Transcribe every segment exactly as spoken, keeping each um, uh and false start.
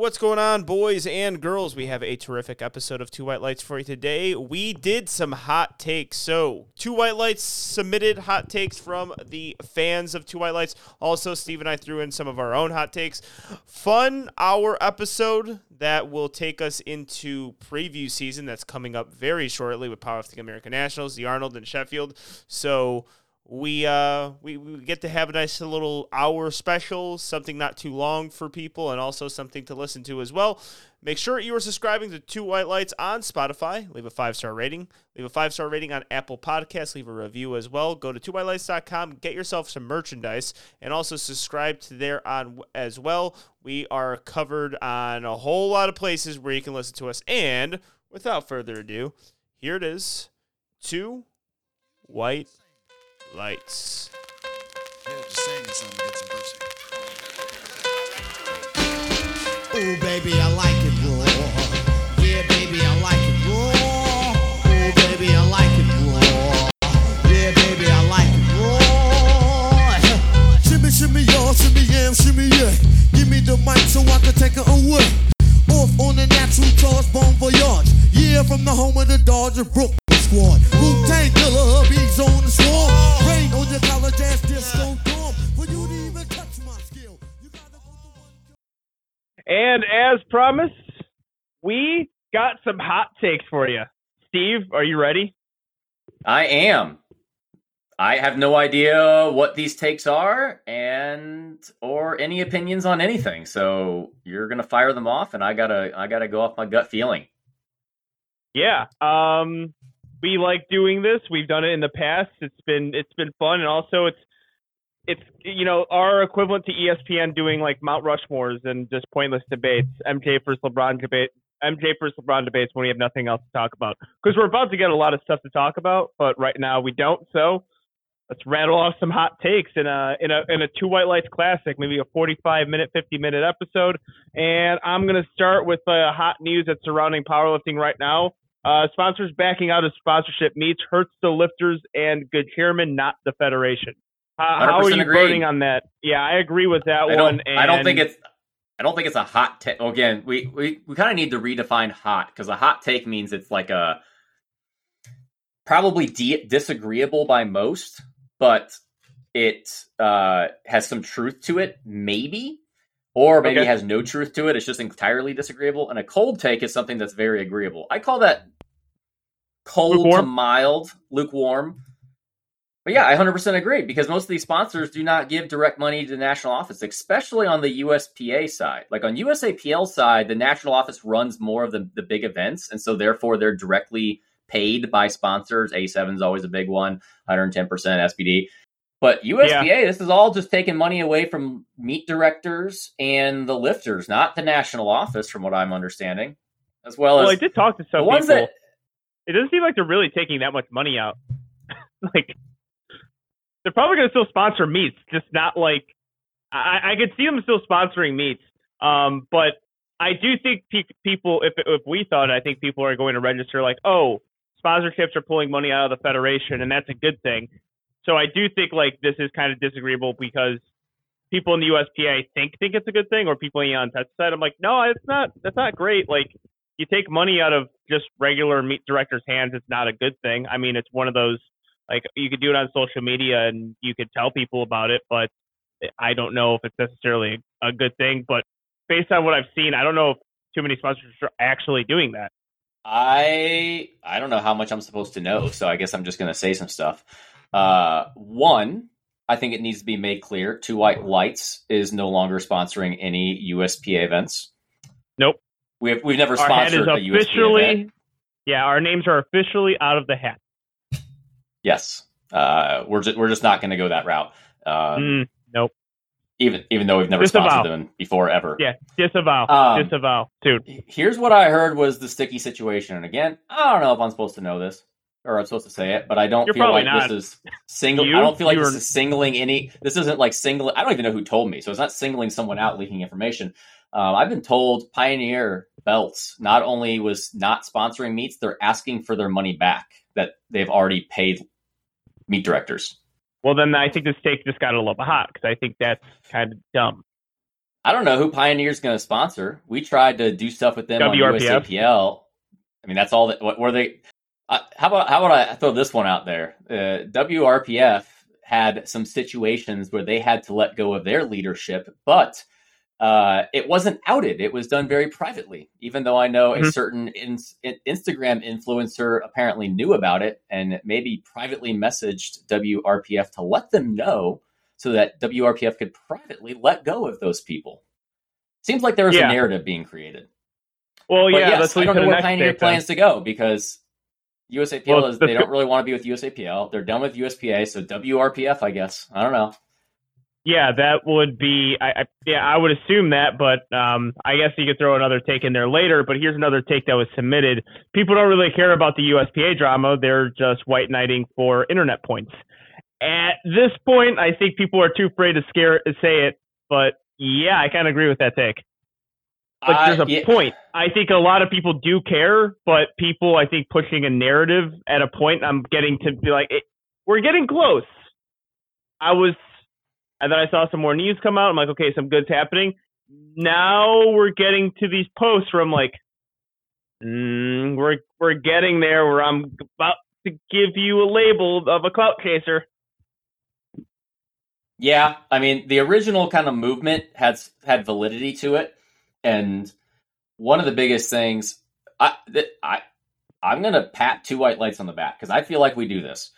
What's going on, boys and girls? We have a terrific episode of Two White Lights for you today. We did some hot takes. So, Two White Lights submitted hot takes from the fans of Two White Lights. Also, Steve and I threw in some of our own hot takes. Fun hour episode that will take us into preview season that's coming up very shortly with Powerlifting America Nationals, the Arnold, and Sheffield. So, We uh we, we get to have a nice little hour special, something not too long for people, and also something to listen to as well. Make sure you are subscribing to Two White Lights on Spotify. Leave a five-star rating. Leave a five-star rating on Apple Podcasts. Leave a review as well. Go to two white lights dot com. Get yourself some merchandise, and also subscribe to there on as well. We are covered on a whole lot of places where you can listen to us. And without further ado, here it is, Two White Lights. Lights. Yeah, just saying this, I'm gonna get some mercy. Ooh, baby, I like it raw. Yeah, baby, I like it raw. Ooh, baby, I like it raw. Yeah, baby, I like it raw. Shimmy, shimmy, y'all, shimmy, yeah, shimmy, yeah. Give me the mic so I can take it away. Off on the natural charge, bon voyage. Yeah, from the home of the Dodger Brook. Squad. Wu-Tang Killer, hubby's on the swarm. Rain on your college ass, just don't come. For you to even touch my skill, you gotta go to one. And as promised, we got some hot takes for you. Steve, are you ready? I am. I have no idea what these takes are and or any opinions on anything. So you're gonna fire them off, and I gotta I gotta go off my gut feeling. Yeah. Um. We like doing this. We've done it in the past. It's been it's been fun, and also it's it's you know our equivalent to E S P N doing like Mount Rushmores and just pointless debates. M J versus LeBron debate. M J versus LeBron debates when we have nothing else to talk about, because we're about to get a lot of stuff to talk about, but right now we don't. So let's rattle off some hot takes in a in a in a Two White Lights classic, maybe a forty-five minute, fifty minute episode. And I'm gonna start with the hot news that's surrounding powerlifting right now. Uh, sponsors backing out of sponsorship meets hurts the lifters and good chairman, not the federation. Uh, how are you agree. voting on that? Yeah, I agree with that I one. And I don't think it's. I don't think it's a hot take. Again, we we, we kind of need to redefine hot, because a hot take means it's like a probably de- disagreeable by most, but it uh, has some truth to it, maybe. Or maybe okay. has no truth to it. It's just entirely disagreeable. And a cold take is something that's very agreeable. I call that cold lukewarm. to mild, lukewarm. But yeah, I one hundred percent agree, because most of these sponsors do not give direct money to the national office, especially on the U S P A side. Like on U S A P L side, the national office runs more of the, the big events. And so therefore, they're directly paid by sponsors. A seven is always a big one, one hundred ten percent S P D. But U S P A, yeah. This is all just taking money away from meet directors and the lifters, not the national office, from what I'm understanding. As well, well as I did talk to some people. That, it doesn't seem like they're really taking that much money out. Like they're probably going to still sponsor meets, just not like I, I could see them still sponsoring meets. Um, but I do think pe- people, if if we thought, I think people are going to register like, oh, sponsorships are pulling money out of the federation, and that's a good thing. So I do think like this is kind of disagreeable, because people in the U S P A think think it's a good thing, or people on that side. I'm like, no, it's not. That's not great. Like you take money out of just regular meet directors' hands. It's not a good thing. I mean, it's one of those, like you could do it on social media and you could tell people about it, but I don't know if it's necessarily a good thing. But based on what I've seen, I don't know if too many sponsors are actually doing that. I I don't know how much I'm supposed to know, so I guess I'm just going to say some stuff. Uh, one, I think it needs to be made clear. Two White Lights is no longer sponsoring any U S P A events. Nope. We have, we've never our sponsored a U S P A event. Yeah, our names are officially out of the hat. Yes. Uh, we're just, we're just not going to go that route. Um, mm, nope. Even, even though we've never disavow. sponsored them before ever. Yeah. Disavow. Um, disavow. Dude. Here's what I heard was the sticky situation. And again, I don't know if I'm supposed to know this. Or I'm supposed to say it, but I don't You're feel like not. this is single. You, I don't feel like this is singling any. This isn't like single. I don't even know who told me, so it's not singling someone out, leaking information. Uh, I've been told Pioneer Belts not only was not sponsoring meets, they're asking for their money back that they've already paid meet directors. Well, then I think this take just got a little hot, because I think that's kind of dumb. I don't know who Pioneer's going to sponsor. We tried to do stuff with them W R P F. On U S A P L. I mean, that's all that. What were they? Uh, how about how about I throw this one out there? Uh, W R P F had some situations where they had to let go of their leadership, but uh, it wasn't outed. It was done very privately, even though I know mm-hmm. a certain in, in, Instagram influencer apparently knew about it and maybe privately messaged W R P F to let them know so that W R P F could privately let go of those people. Seems like there was yeah. a narrative being created. Well, but yeah, yes, that's I don't know where Pioneer plans to go because U S A P L well, is, the, they don't really want to be with U S A P L. They're done with U S P A, so W R P F, I guess. I don't know. Yeah, that would be. I, I yeah, I would assume that, but um, I guess you could throw another take in there later. But here's another take that was submitted. People don't really care about the U S P A drama. They're just white knighting for internet points. At this point, I think people are too afraid to scare say it. But yeah, I kind of agree with that take. But uh, there's a yeah. point. I think a lot of people do care, but people, I think, pushing a narrative at a point, I'm getting to be like, it, we're getting close. I was, and then I saw some more news come out. I'm like, okay, some good's happening. Now we're getting to these posts where I'm like, mm, we're we're getting there where I'm about to give you a label of a clout chaser. Yeah, I mean, the original kind of movement has had validity to it. And one of the biggest things, I I I'm gonna pat Two White Lights on the back because I feel like we do this.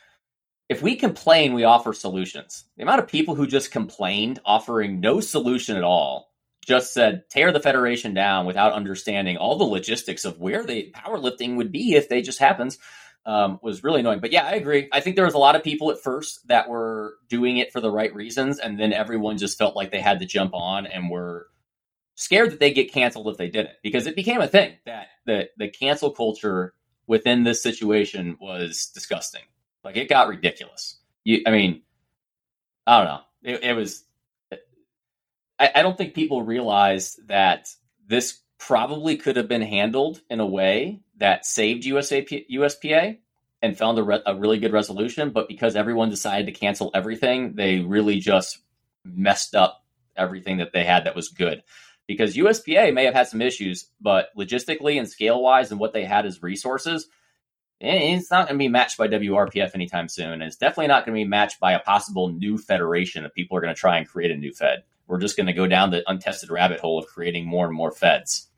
If we complain, we offer solutions. The amount of people who just complained, offering no solution at all, just said tear the federation down without understanding all the logistics of where the powerlifting would be if they just happens, um, was really annoying. But yeah, I agree. I think there was a lot of people at first that were doing it for the right reasons, and then everyone just felt like they had to jump on and were scared that they get canceled if they didn't, because it became a thing that the, the cancel culture within this situation was disgusting. Like it got ridiculous. You, I mean, I don't know. It, it was, I, I don't think people realized that this probably could have been handled in a way that saved U S A P, U S P A and found a, re, a really good resolution. But because everyone decided to cancel everything, they really just messed up everything that they had that was good. Because U S P A may have had some issues, but logistically and scale-wise and what they had as resources, it's not going to be matched by W R P F anytime soon. And it's definitely not going to be matched by a possible new federation if people are going to try and create a new fed. We're just going to go down the untested rabbit hole of creating more and more feds.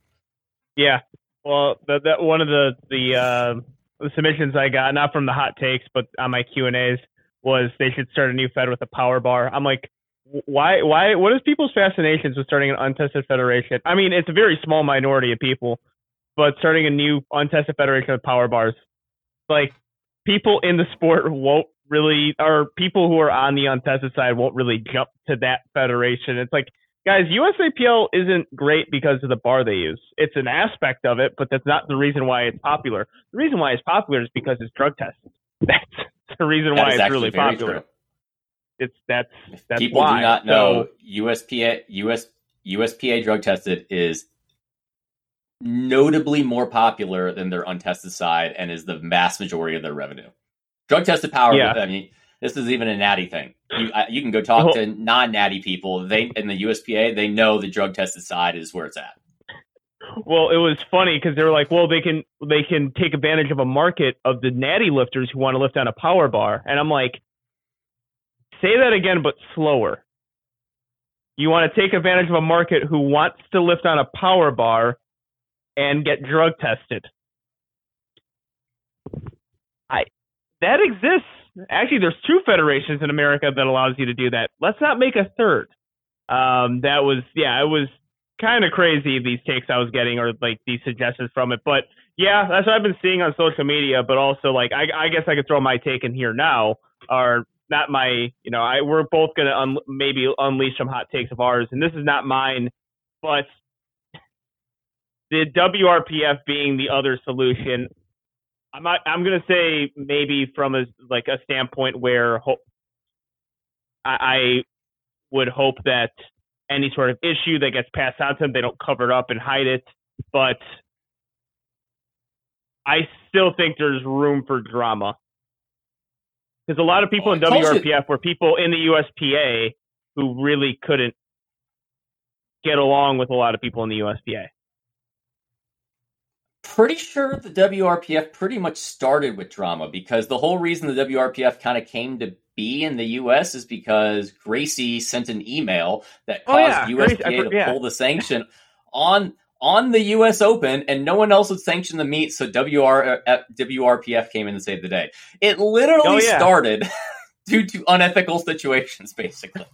Yeah. Well, that, that one of the, the, uh, the submissions I got, not from the hot takes, but on my Q and A's, was they should start a new fed with a power bar. I'm like, Why? Why? What is people's fascinations with starting an untested federation? I mean, it's a very small minority of people, but starting a new untested federation with power bars, like people in the sport won't really, or people who are on the untested side won't really jump to that federation. It's like, guys, U S A P L isn't great because of the bar they use. It's an aspect of it, but that's not the reason why it's popular. The reason why it's popular is because it's drug tested. That's the reason why it's really popular. True. It's that's that's people why. do not know so, U S P A U S U S P A drug tested is notably more popular than their untested side and is the vast majority of their revenue. Drug tested power. Yeah. I mean, this is even a natty thing. You, I, you can go talk well, to non natty people. They in the U S P A they know the drug tested side is where it's at. Well, it was funny because they were like, well, they can they can take advantage of a market of the natty lifters who want to lift on a power bar, and I'm like, say that again, but slower. You want to take advantage of a market who wants to lift on a power bar and get drug tested. I that exists. Actually, there's two federations in America that allows you to do that. Let's not make a third. Um, that was, yeah, it was kind of crazy, these takes I was getting or like these suggestions from it. But yeah, that's what I've been seeing on social media. But also, like, I, I guess I could throw my take in here now, or not my, you know, I we're both going to un, maybe unleash some hot takes of ours, and this is not mine, but the W R P F being the other solution, I'm not, I'm going to say maybe from a, like a standpoint where ho- I, I would hope that any sort of issue that gets passed on to them, they don't cover it up and hide it, but I still think there's room for drama. Because a lot of people oh, in W R P F were people in the U S P A who really couldn't get along with a lot of people in the U S P A. Pretty sure the W R P F pretty much started with drama, because the whole reason the W R P F kind of came to be in the U S is because Gracie sent an email that caused oh, yeah. U S P A Gracie, I, to yeah. pull the sanction on on the U S Open, and no one else would sanction the meet, so W R, W R P F came in to save the day. It literally oh, yeah. started due to unethical situations, basically.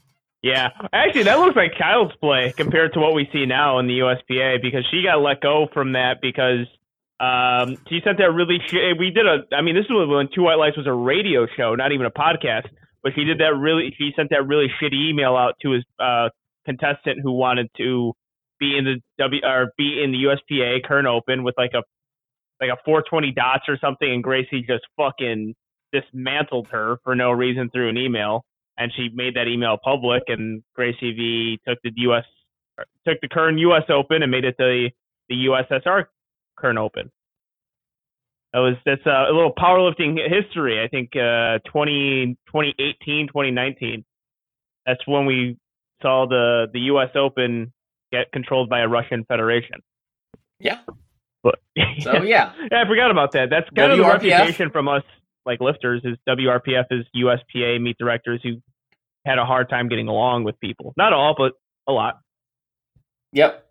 Yeah, actually, that looks like child's play compared to what we see now in the U S P A, because she got let go from that because um, she sent that really sh- – we did a – I mean, this was when Two White Lights was a radio show, not even a podcast, but she did that really – she sent that really shitty email out to his uh, contestant who wanted to be in the W or be in the U S P A Kern Open with like a like a four twenty dots or something, and Gracie just fucking dismantled her for no reason through an email. And she made that email public, and Gracie V took the U S took the Kern U S Open and made it the the U S S R Kern Open. That was that's a little powerlifting history. I think uh, twenty eighteen, twenty nineteen. That's when we saw the the U S Open get controlled by a Russian federation. Yeah. But, so yeah. yeah, I forgot about that. That's kind W R P F. Of the reputation from us, like lifters, is W R P F is U S P A meet directors who had a hard time getting along with people. Not all, but a lot. Yep.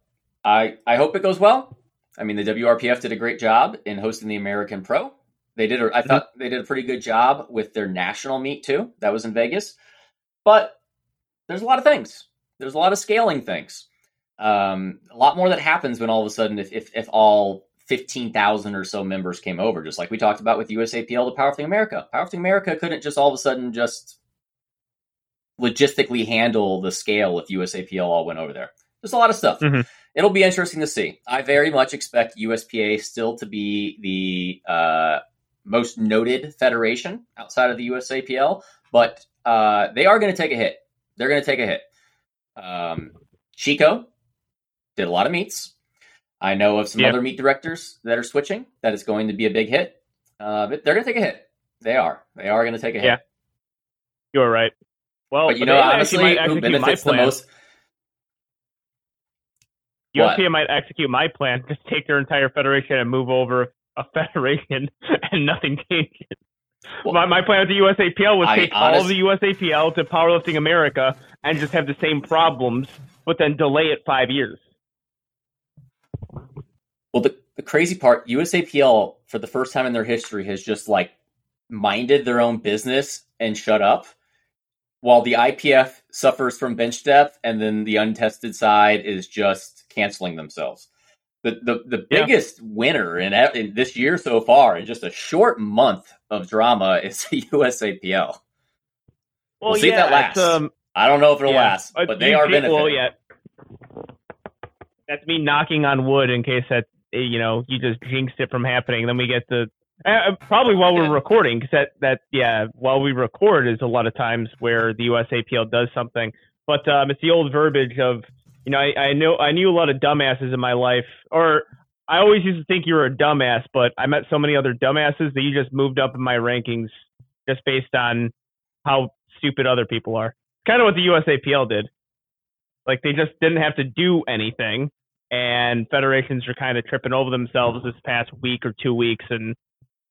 I, I hope it goes well. I mean, the W R P F did a great job in hosting the American Pro. They did. A, I mm-hmm. thought they did a pretty good job with their national meet too. That was in Vegas, but there's a lot of things. There's a lot of scaling things. Um, a lot more that happens when all of a sudden, if, if, if all fifteen thousand or so members came over, just like we talked about with U S A P L to Powerlifting America. Powerlifting America couldn't just all of a sudden just logistically handle the scale if U S A P L all went over there. There's a lot of stuff. Mm-hmm. It'll be interesting to see. I very much expect U S P A still to be the uh, most noted federation outside of the U S A P L, but uh, they are going to take a hit. They're going to take a hit. Um, Chico did a lot of meets. I know of some yep. other meet directors that are switching. That is going to be a big hit. Uh, but they're going to take a hit. They are. They are going to take a hit. Yeah, you're right. Well, but you but know, honestly, who benefits the most? U S P A might execute my plan. Just take their entire federation and move over a federation, and nothing changes. Well, my my plan with the U S A P L was I take honestly, all of the U S A P L to Powerlifting America and just have the same problems, but then delay it five years. Well, the, the crazy part, U S A P L, for the first time in their history, has just, like, minded their own business and shut up, while the I P F suffers from bench depth, and then the untested side is just canceling themselves. The the, the yeah. biggest winner in, in this year so far, in just a short month of drama, is the U S A P L. Well, we'll see yeah, if that lasts. Um, I don't know if it'll yeah, last, but they are benefiting. Well, yeah. That's me knocking on wood in case that, you know, you just jinxed it from happening. Then we get the uh, probably while we're recording, because that, that, yeah, while we record is a lot of times where the U S A P L does something. But um, it's the old verbiage of, you know, I, I know I knew a lot of dumbasses in my life, or I always used to think you were a dumbass, but I met so many other dumbasses that you just moved up in my rankings just based on how stupid other people are. It's kind of what the U S A P L did. Like, they just didn't have to do anything. And federations are kind of tripping over themselves this past week or two weeks, and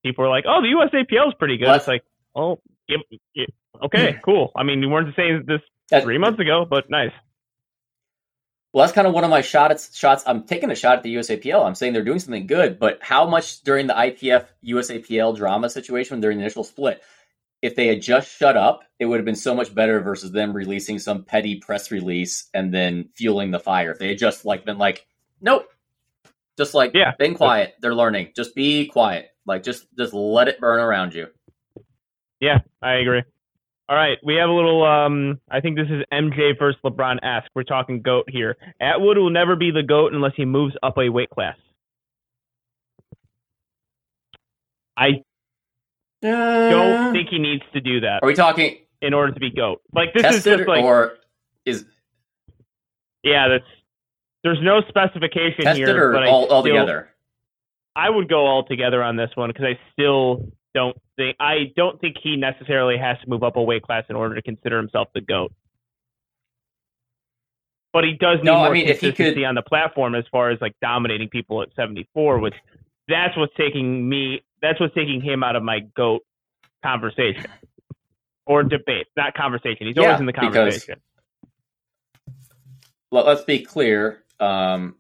people are like, "Oh, the U S A P L is pretty good." That's, it's like, "Oh, give, give, okay, cool." I mean, we weren't saying this three months ago, but nice. Well, that's kind of one of my shots. Shots. I'm taking a shot at the U S A P L. I'm saying they're doing something good, but how much during the I P F U S A P L drama situation during the initial split? If they had just shut up, it would have been so much better versus them releasing some petty press release and then fueling the fire. If they had just like been like, nope, just like yeah, been quiet. They're learning. Just be quiet. Like just just let it burn around you. Yeah, I agree. All right, we have a little. Um, I think this is M J versus LeBron-esque. We're talking GOAT here. Atwood will never be the GOAT unless he moves up a weight class. I. Uh, don't think he needs to do that. Are we talking in order to be GOAT? Like this is just like, or is yeah, that's there's no specification tested here. Or but all, I still, all together, I would go all together on this one because I still don't think I don't think he necessarily has to move up a weight class in order to consider himself the GOAT. But he does need no, more I mean, consistency if he could... on the platform as far as like dominating people at seventy-four, which that's what's taking me. That's what's taking him out of my GOAT conversation or debate, not conversation. He's always yeah, in the conversation. Because, let's be clear. Um,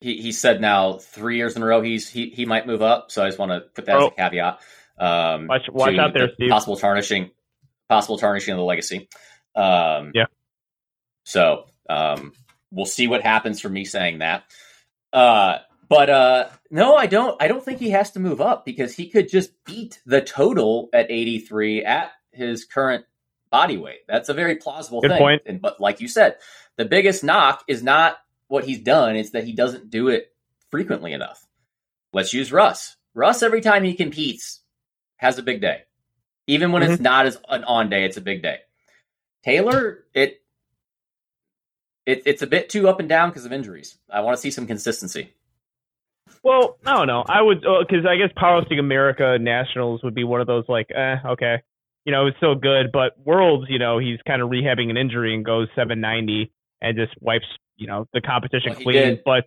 he, he said now three years in a row, he's, he, he might move up. So I just want to put that oh. as a caveat. Um, watch watch out there, the Steve. Possible tarnishing, possible tarnishing of the legacy. Um, yeah. So, Um, we'll see what happens from me saying that. Uh, but uh, no, I don't. I don't think he has to move up because he could just beat the total at eighty-three at his current body weight. That's a very plausible Good thing. Point. And, but like you said, the biggest knock is not what he's done; it's that he doesn't do it frequently enough. Let's use Russ. Russ, every time he competes, has a big day. Even when mm-hmm. it's not as an on day, it's a big day. Taylor, it. It, it's a bit too up and down because of injuries. I want to see some consistency. Well, I don't know. I would because uh, I guess Powerlifting America Nationals would be one of those like, eh, okay, you know, it's still good, but Worlds, you know, he's kind of rehabbing an injury and goes seven ninety and just wipes, you know, the competition well, clean. But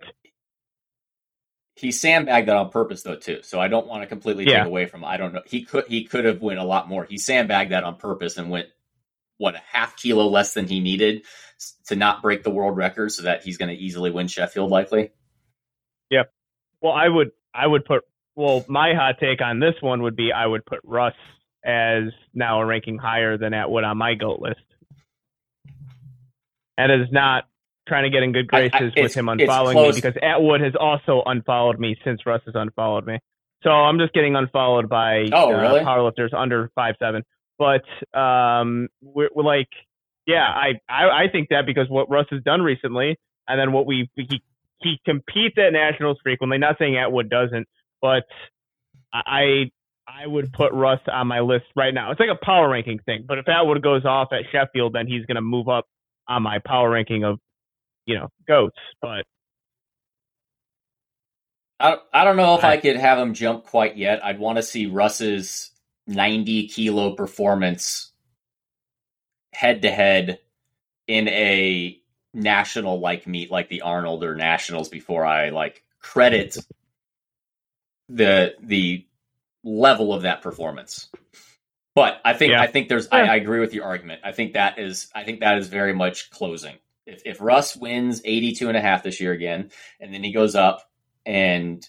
he sandbagged that on purpose though too. So I don't want to completely yeah. take away from. I don't know. He could he could have went a lot more. He sandbagged that on purpose and went. What, a half kilo less than he needed to not break the world record so that he's going to easily win Sheffield likely. Yeah. Well, I would, I would put, well, my hot take on this one would be, I would put Russ as now a ranking higher than Atwood on my GOAT list. And is not trying to get in good graces I, I, with him unfollowing me because Atwood has also unfollowed me since Russ has unfollowed me. So I'm just getting unfollowed by oh, uh, really? powerlifters under five seven. But um, we're, we're like, yeah, I, I, I think that because what Russ has done recently, and then what we he he competes at nationals frequently. Not saying Atwood doesn't, but I I would put Russ on my list right now. It's like a power ranking thing. But if Atwood goes off at Sheffield, then he's going to move up on my power ranking of, you know, GOATs. But I I don't know if I, I could have him jump quite yet. I'd want to see Russ's ninety kilo performance head to head in a national like meet like the Arnold or nationals before I like credit the the level of that performance. But I think yeah. I think there's yeah. I, I agree with your argument. I think that is I think that is very much closing. If if Russ wins eighty-two and a half this year again and then he goes up and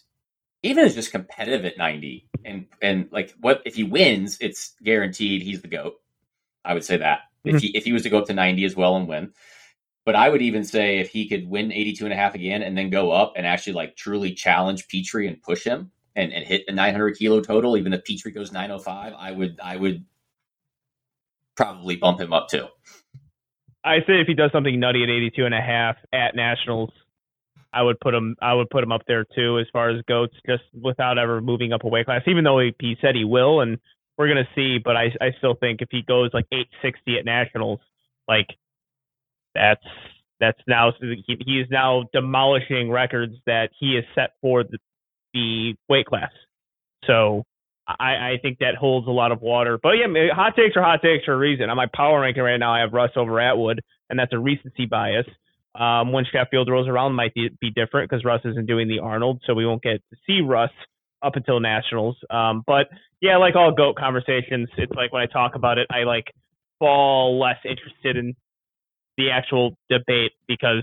even is just competitive at ninety and, and like what, if he wins, it's guaranteed he's the GOAT. I would say that mm-hmm. if he, if he was to go up to ninety as well and win, but I would even say if he could win eighty-two and a half again and then go up and actually like truly challenge Petrie and push him and, and hit the nine hundred kilo total, even if Petrie goes nine oh five, I would, I would probably bump him up too. I say if he does something nutty at eighty-two and a half at nationals, I would put him. I would put him up there too, as far as GOATs, just without ever moving up a weight class. Even though he, he said he will, and we're gonna see. But I, I still think if he goes like eight sixty at nationals, like that's that's now he, he is now demolishing records that he has set for the, the weight class. So I, I think that holds a lot of water. But yeah, hot takes are hot takes for a reason. On my power ranking right now, I have Russ over Atwood, and that's a recency bias. Um, when Sheffield rolls around, might be, be different because Russ isn't doing the Arnold, so we won't get to see Russ up until nationals. Um, but yeah, like all GOAT conversations, it's like when I talk about it, I like fall less interested in the actual debate because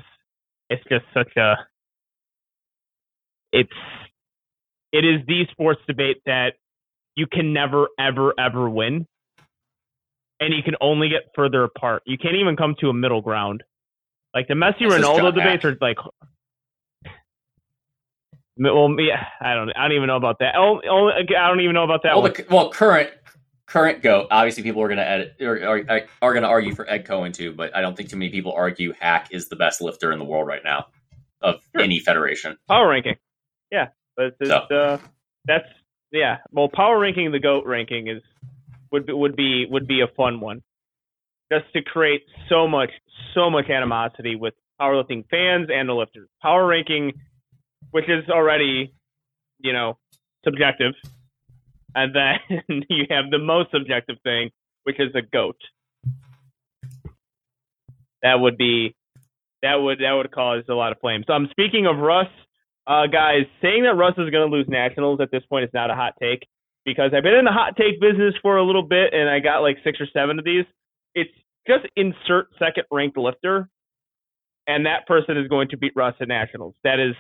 it's just such a it's it is the sports debate that you can never ever ever win, and you can only get further apart. You can't even come to a middle ground. Like the Messi Ronaldo debates are like, well, yeah, I don't, I don't even know about that. Oh, oh I don't even know about that. Well, one. The, well current, current GOAT. Obviously, people are going to edit or are, are going to argue for Ed Cohen too, but I don't think too many people argue Hack is the best lifter in the world right now of sure. any federation. Power ranking, yeah, but it's just, so. uh, that's yeah. Well, power ranking the GOAT ranking is would be, would be would be a fun one. Just to create so much, so much animosity with powerlifting fans and the lifters. Power ranking, which is already, you know, subjective. And then you have the most subjective thing, which is a GOAT. That would be that would that would cause a lot of flames. Um, speaking of Russ, uh, guys, saying that Russ is going to lose nationals at this point is not a hot take, because I've been in the hot take business for a little bit, and I got like six or seven of these. It's just insert second ranked lifter, and that person is going to beat Russ at nationals. That is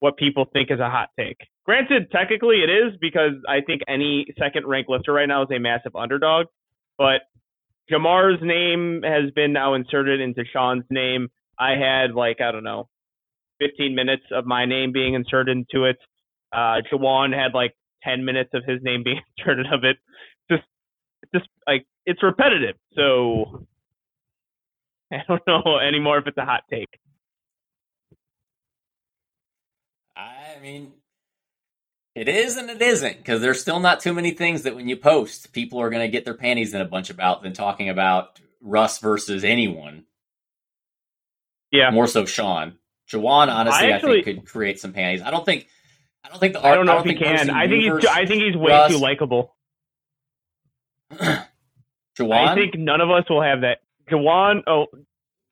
what people think is a hot take. Granted, technically it is, because I think any second ranked lifter right now is a massive underdog, but Jamar's name has been now inserted into Sean's name. I had like, I don't know, fifteen minutes of my name being inserted into it. Uh, Jawan had like ten minutes of his name being inserted of it. Just, just like, it's repetitive. So I don't know anymore if it's a hot take. I mean, it is and it isn't, because there's still not too many things that when you post, people are going to get their panties in a bunch about than talking about Russ versus anyone. Yeah. More so Sean. Jawan, honestly, I, actually, I think could create some panties. I don't think, I don't think the art, I don't know I don't if he can. I think he's, I think he's way Russ. too likable. Jawan? I think none of us will have that. Jawan, oh,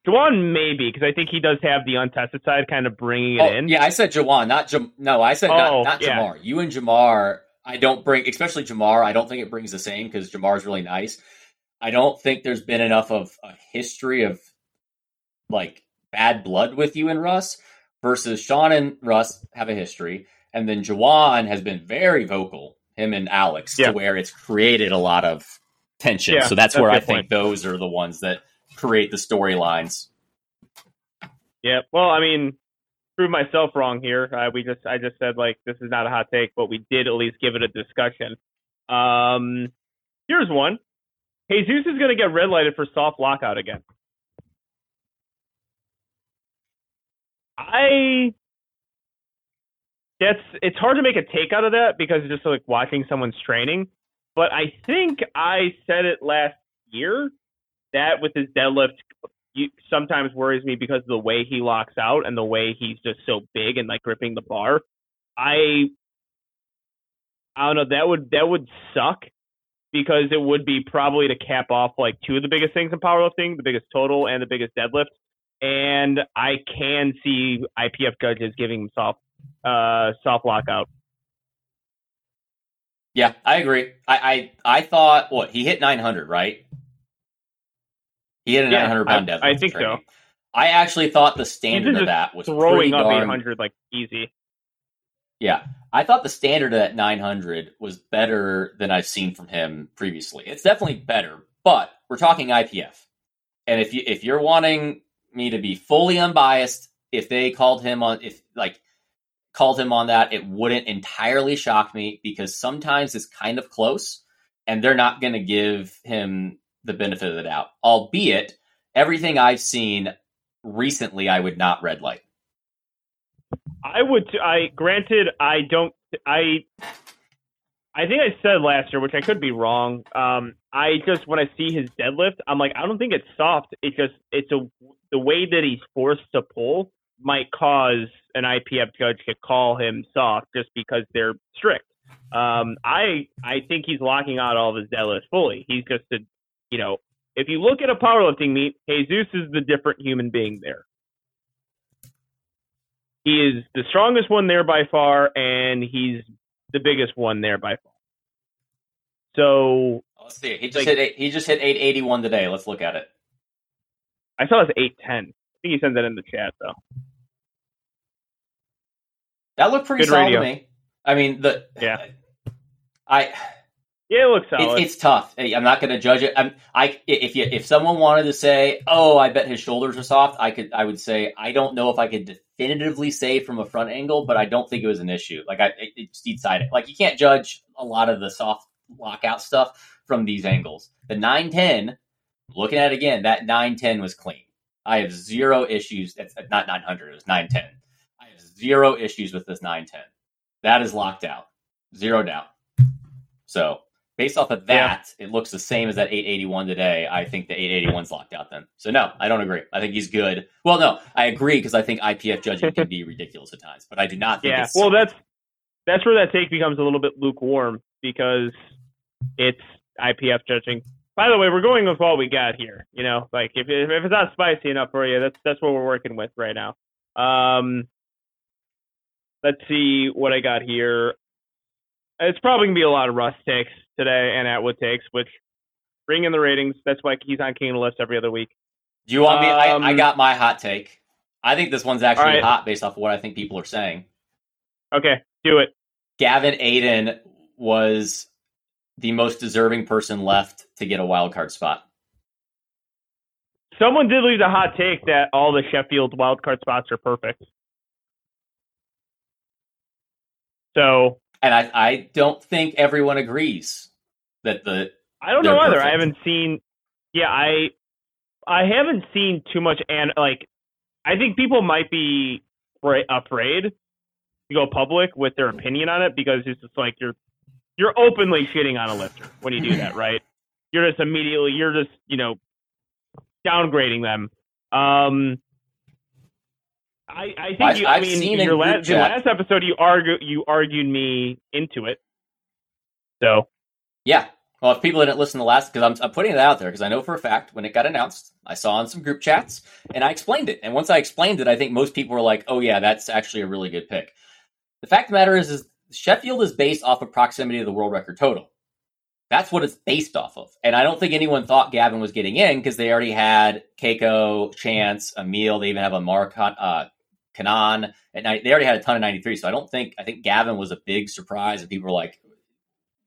Jawan maybe, because I think he does have the untested side kind of bringing it oh, in. Yeah, I said Jawan, not Jam. No, I said oh, not, not yeah. Jamar. You and Jamar, I don't bring, especially Jamar, I don't think it brings the same, because Jamar's really nice. I don't think there's been enough of a history of like bad blood with you and Russ, versus Sean and Russ have a history. And then Jawan has been very vocal, him and Alex, yeah. to where it's created a lot of tension. Yeah, so that's, that's where I think point. those are the ones that create the storylines. Yeah, well, I mean, prove myself wrong here. Uh, we just, I just said like this is not a hot take, but we did at least give it a discussion. Um, here's one: Jesus is going to get red lighted for soft lockout again. I. That's it's hard to make a take out of that, because it's just like watching someone's training. But I think I said it last year. That with his deadlift sometimes worries me because of the way he locks out and the way he's just so big and like gripping the bar. I I don't know. That would that would suck, because it would be probably to cap off like two of the biggest things in powerlifting, the biggest total and the biggest deadlift. And I can see I P F judges giving him soft uh, soft lockout. Yeah, I agree. I I, I thought what he hit nine hundred, right? He had a yeah, nine hundred pound deadlift. I think training. so. I actually thought the standard of that was throwing up darn... eight hundred like easy. Yeah, I thought the standard of that nine hundred was better than I've seen from him previously. It's definitely better, but we're talking I P F, and if you if you're wanting me to be fully unbiased, if they called him on if like called him on that, it wouldn't entirely shock me, because sometimes it's kind of close, and they're not going to give him the benefit of the doubt, albeit everything I've seen recently, I would not red light. I would, I granted, I don't, I, I think I said last year, which I could be wrong. Um, I just, when I see his deadlift, I'm like, I don't think it's soft. It just, it's a, the way that he's forced to pull might cause an I P F judge to call him soft, just because they're strict. Um, I, I think he's locking out all of his deadlifts fully. He's just a, You know, if you look at a powerlifting meet, Jesus is the different human being there. He is the strongest one there by far, and he's the biggest one there by far. So let's see. He just like, hit he just hit eight eighty one today. Let's look at it. I saw it's eight ten. I think he sent that in the chat though. That looked pretty Good solid radio. to me. I mean the yeah. I. Yeah, it looks solid. It, it's tough. I'm not going to judge it. I'm, I if you, if someone wanted to say, "Oh, I bet his shoulders are soft," I could. I would say, I don't know if I could definitively say from a front angle, but I don't think it was an issue. Like I, it's decided. Like you can't judge a lot of the soft lockout stuff from these angles. The nine ten, looking at it again, that nine ten was clean. I have zero issues. That's not nine hundred. It was nine ten. I have zero issues with this nine ten. That is locked out, zero doubt. So. Based off of that, yeah. It looks the same as that eight eighty-one today. I think the eight eighty-one's locked out then. So, no, I don't agree. I think he's good. Well, no, I agree, because I think I P F judging can be ridiculous at times, but I do not think yeah. it's... Well, that's, that's where that take becomes a little bit lukewarm, because it's I P F judging. by the way, we're going with what we got here. You know, like if if it's not spicy enough for you, that's that's what we're working with right now. Um, let's see what I got here. It's probably gonna be a lot of Russ takes today and Atwood takes, which bring in the ratings. That's why he's on King of the List every other week. Do you want me? Um, I, I got my hot take. I think this one's actually right. hot based off of what I think people are saying. Okay, do it. Gavin Aiden was the most deserving person left to get a wild card spot. Someone did leave the hot take that all the Sheffield wild card spots are perfect. So, and I, I don't think everyone agrees that the. I don't know either. Perfect. I haven't seen. Yeah, I. I haven't seen too much, and like, I think people might be afraid to go public with their opinion on it because it's just like you're, you're openly shitting on a lifter when you do that, right? You're just immediately, you're just, you know, downgrading them. Um, I, I think I've, you. I I've mean, your last, the last episode, you argue, you argued me into it. So, yeah. Well, if people didn't listen to the last, because I'm, I'm putting it out there, because I know for a fact when it got announced, I saw on some group chats, and I explained it. And once I explained it, I think most people were like, "Oh yeah, that's actually a really good pick." The fact of the matter is, is Sheffield is based off of proximity to the world record total. That's what it's based off of. And I don't think anyone thought Gavin was getting in because they already had Keiko, Chance, Emil. They even have Amar uh, Kanan. And I, they already had a ton of ninety-three. So I don't think I think Gavin was a big surprise, and people were like,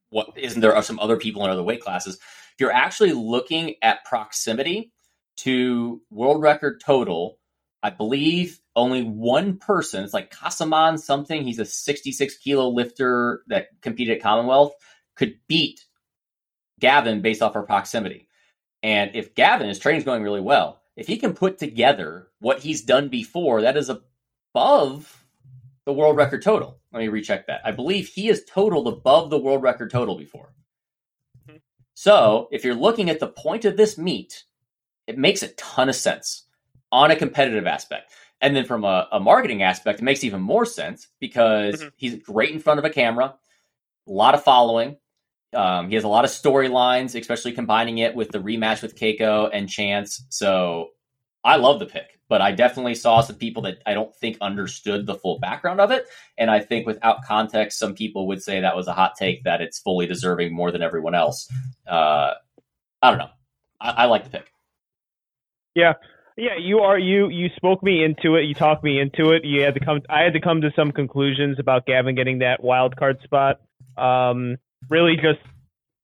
what isn't there are some other people in other weight classes. If you're actually looking at proximity to world record total, I believe only one person, it's like Kasaman something, he's a sixty-six kilo lifter that competed at Commonwealth, could beat Gavin based off her proximity. And if Gavin, his training's going really well, if he can put together what he's done before, that is above the world record total. Let me recheck that. I believe he has totaled above the world record total before. So if you're looking at the point of this meet, it makes a ton of sense on a competitive aspect. And then from a, a marketing aspect, it makes even more sense because mm-hmm. he's great in front of a camera, a lot of following. Um, he has a lot of storylines, especially combining it with the rematch with Keiko and Chance. So I love the pick. But I definitely saw some people that I don't think understood the full background of it. And I think without context, some people would say that was a hot take, that it's fully deserving more than everyone else. Uh, I don't know. I, I like the pick. Yeah. Yeah, you are you you spoke me into it. You talked me into it. You had to come. I had to come to some conclusions about Gavin getting that wild card spot. Um, really just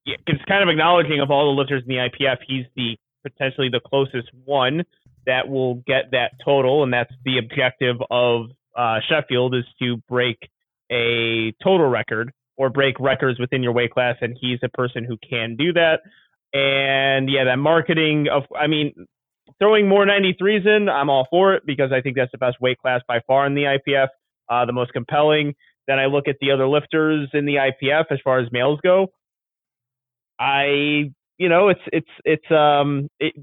yeah, it's kind of acknowledging of all the lifters in the I P F, he's the potentially the closest one that will get that total, and that's the objective of uh, Sheffield is to break a total record or break records within your weight class, and he's a person who can do that. And, yeah, that marketing of – I mean, throwing more ninety-threes in, I'm all for it because I think that's the best weight class by far in the I P F, uh, the most compelling. Then I look at the other lifters in the I P F as far as males go. I – you know, it's – it's it's um it,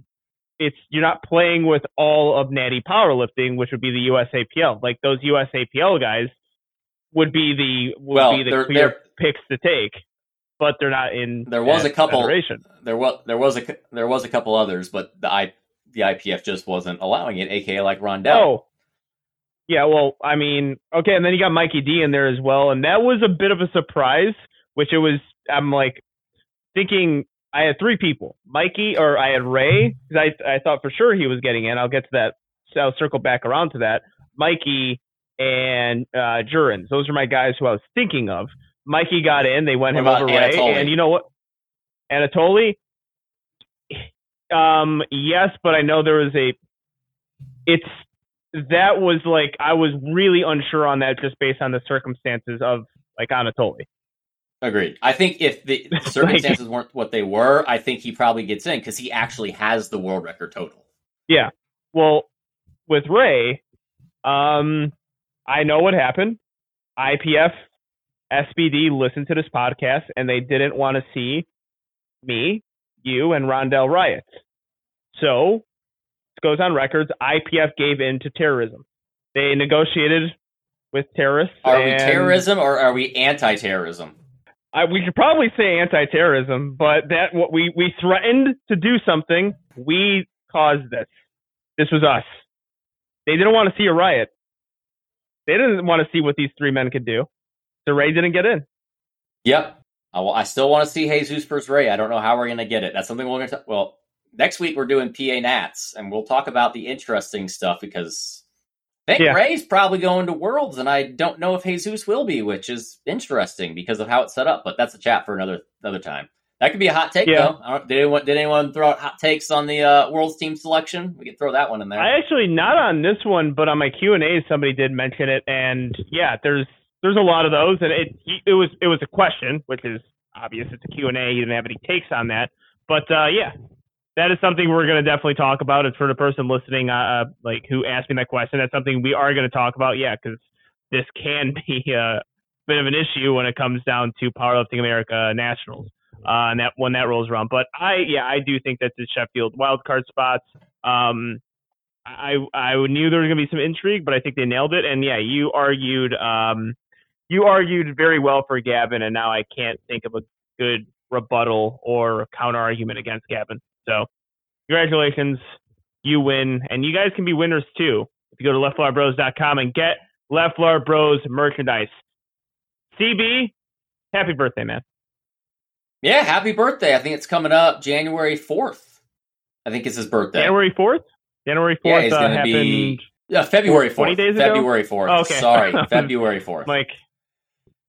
It's you're not playing with all of natty powerlifting, which would be the U S A P L. Like those U S A P L guys would be the would well, be the they're, clear they're, picks to take, but they're not in. There was a couple. Federation. There was there was a there was a couple others, but the I the I P F just wasn't allowing it. A K A like Rondell. Oh, yeah. Well, I mean, okay, and then you got Mikey D in there as well, and that was a bit of a surprise. Which it was. I'm like thinking. I had three people, Mikey, or I had Ray, because I, I thought for sure he was getting in. I'll get to that. So I'll circle back around to that. Mikey and uh, Jurens. Those are my guys who I was thinking of. Mikey got in. They went what him over Anatoly? Ray. And you know what? Anatoly? Um, yes, but I know there was a – it's – that was like – I was really unsure on that just based on the circumstances of like Anatoly. Agreed. I think if the circumstances like, weren't what they were, I think he probably gets in because he actually has the world record total. Yeah. Well, with Ray, um, I know what happened. I P F, S B D listened to this podcast, and they didn't want to see me, you, and Rondell riot. So, it goes on records, I P F gave in to terrorism. They negotiated with terrorists. Are and, we terrorism or are we anti-terrorism? I, we could probably say anti-terrorism, but that what we, we threatened to do something. We caused this. This was us. They didn't want to see a riot. They didn't want to see what these three men could do. So Ray didn't get in. Yep. I, I still want to see Jesus versus Ray. I don't know how we're going to get it. That's something we're going to talk. Well, next week we're doing P A Nats, and we'll talk about the interesting stuff because I think yeah. Ray's probably going to Worlds, and I don't know if Jesus will be, which is interesting because of how it's set up. But that's a chat for another another time. That could be a hot take, yeah. though. I don't, did, anyone, did anyone throw out hot takes on the uh, Worlds team selection? We could throw that one in there. I actually, not on this one, but on my Q and A, somebody did mention it. And, yeah, there's there's a lot of those. And it it was it was a question, which is obvious. It's a Q and A. You didn't have any takes on that. But, uh, yeah, that is something we're going to definitely talk about. It's for the person listening uh, like who asked me that question. That's something we are going to talk about, yeah, because this can be a bit of an issue when it comes down to Powerlifting America Nationals. Uh, and that when that rolls around, but I, yeah, I do think that the Sheffield wildcard spots, um, I, I knew there was going to be some intrigue, but I think they nailed it. And yeah, you argued, um, you argued very well for Gavin. And now I can't think of a good rebuttal or counter argument against Gavin. So congratulations, you win. And you guys can be winners too. If you go to Leffler Bros dot com and get Leffler Bros merchandise. C B, happy birthday, man. Yeah, happy birthday. I think it's coming up January fourth. I think it's his birthday. January fourth? January fourth yeah, he's gonna uh, happened... Be... Yeah, February fourth. twenty days February ago? fourth. Oh, okay. Sorry, February fourth. Like,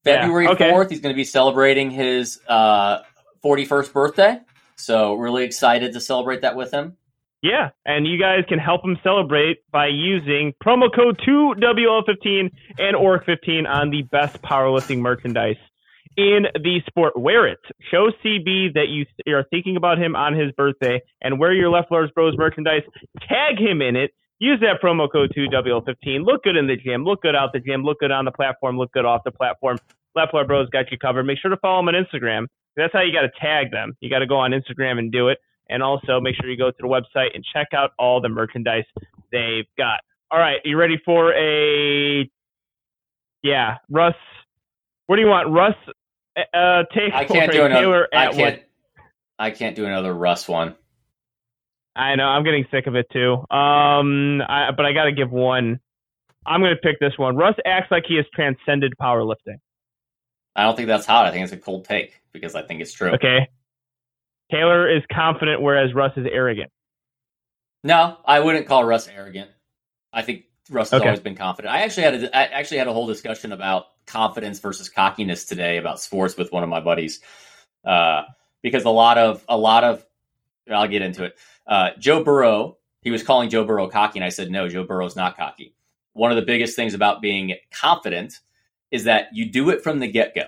February yeah, okay. fourth, he's going to be celebrating his uh, forty-first birthday. So really excited to celebrate that with him. Yeah, and you guys can help him celebrate by using promo code two W L fifteen and O R C fifteen on the best powerlifting merchandise in the sport. Wear it. Show C B that you th- are thinking about him on his birthday and wear your Leffler Bros merchandise. Tag him in it. Use that promo code two W L fifteen. Look good in the gym. Look good out the gym. Look good on the platform. Look good off the platform. Leffler Bros got you covered. Make sure to follow them on Instagram. That's how you got to tag them. You got to go on Instagram and do it. And also make sure you go to the website and check out all the merchandise they've got. All right. You ready for a... Yeah. Russ. What do you want? Russ... Uh, take I can't do another. I can't, I can't do another Russ one. I know. I'm getting sick of it too. Um, I, but I got to give one. I'm going to pick this one. Russ acts like he has transcended powerlifting. I don't think that's hot. I think it's a cold take because I think it's true. Okay. Taylor is confident, whereas Russ is arrogant. No, I wouldn't call Russ arrogant. I think Russ has okay. always been confident. I actually had a, I actually had a whole discussion about confidence versus cockiness today about sports with one of my buddies, uh, because a lot of a lot of I'll get into it. Uh, Joe Burrow, he was calling Joe Burrow cocky, and I said no, Joe Burrow's not cocky. One of the biggest things about being confident is that you do it from the get-go.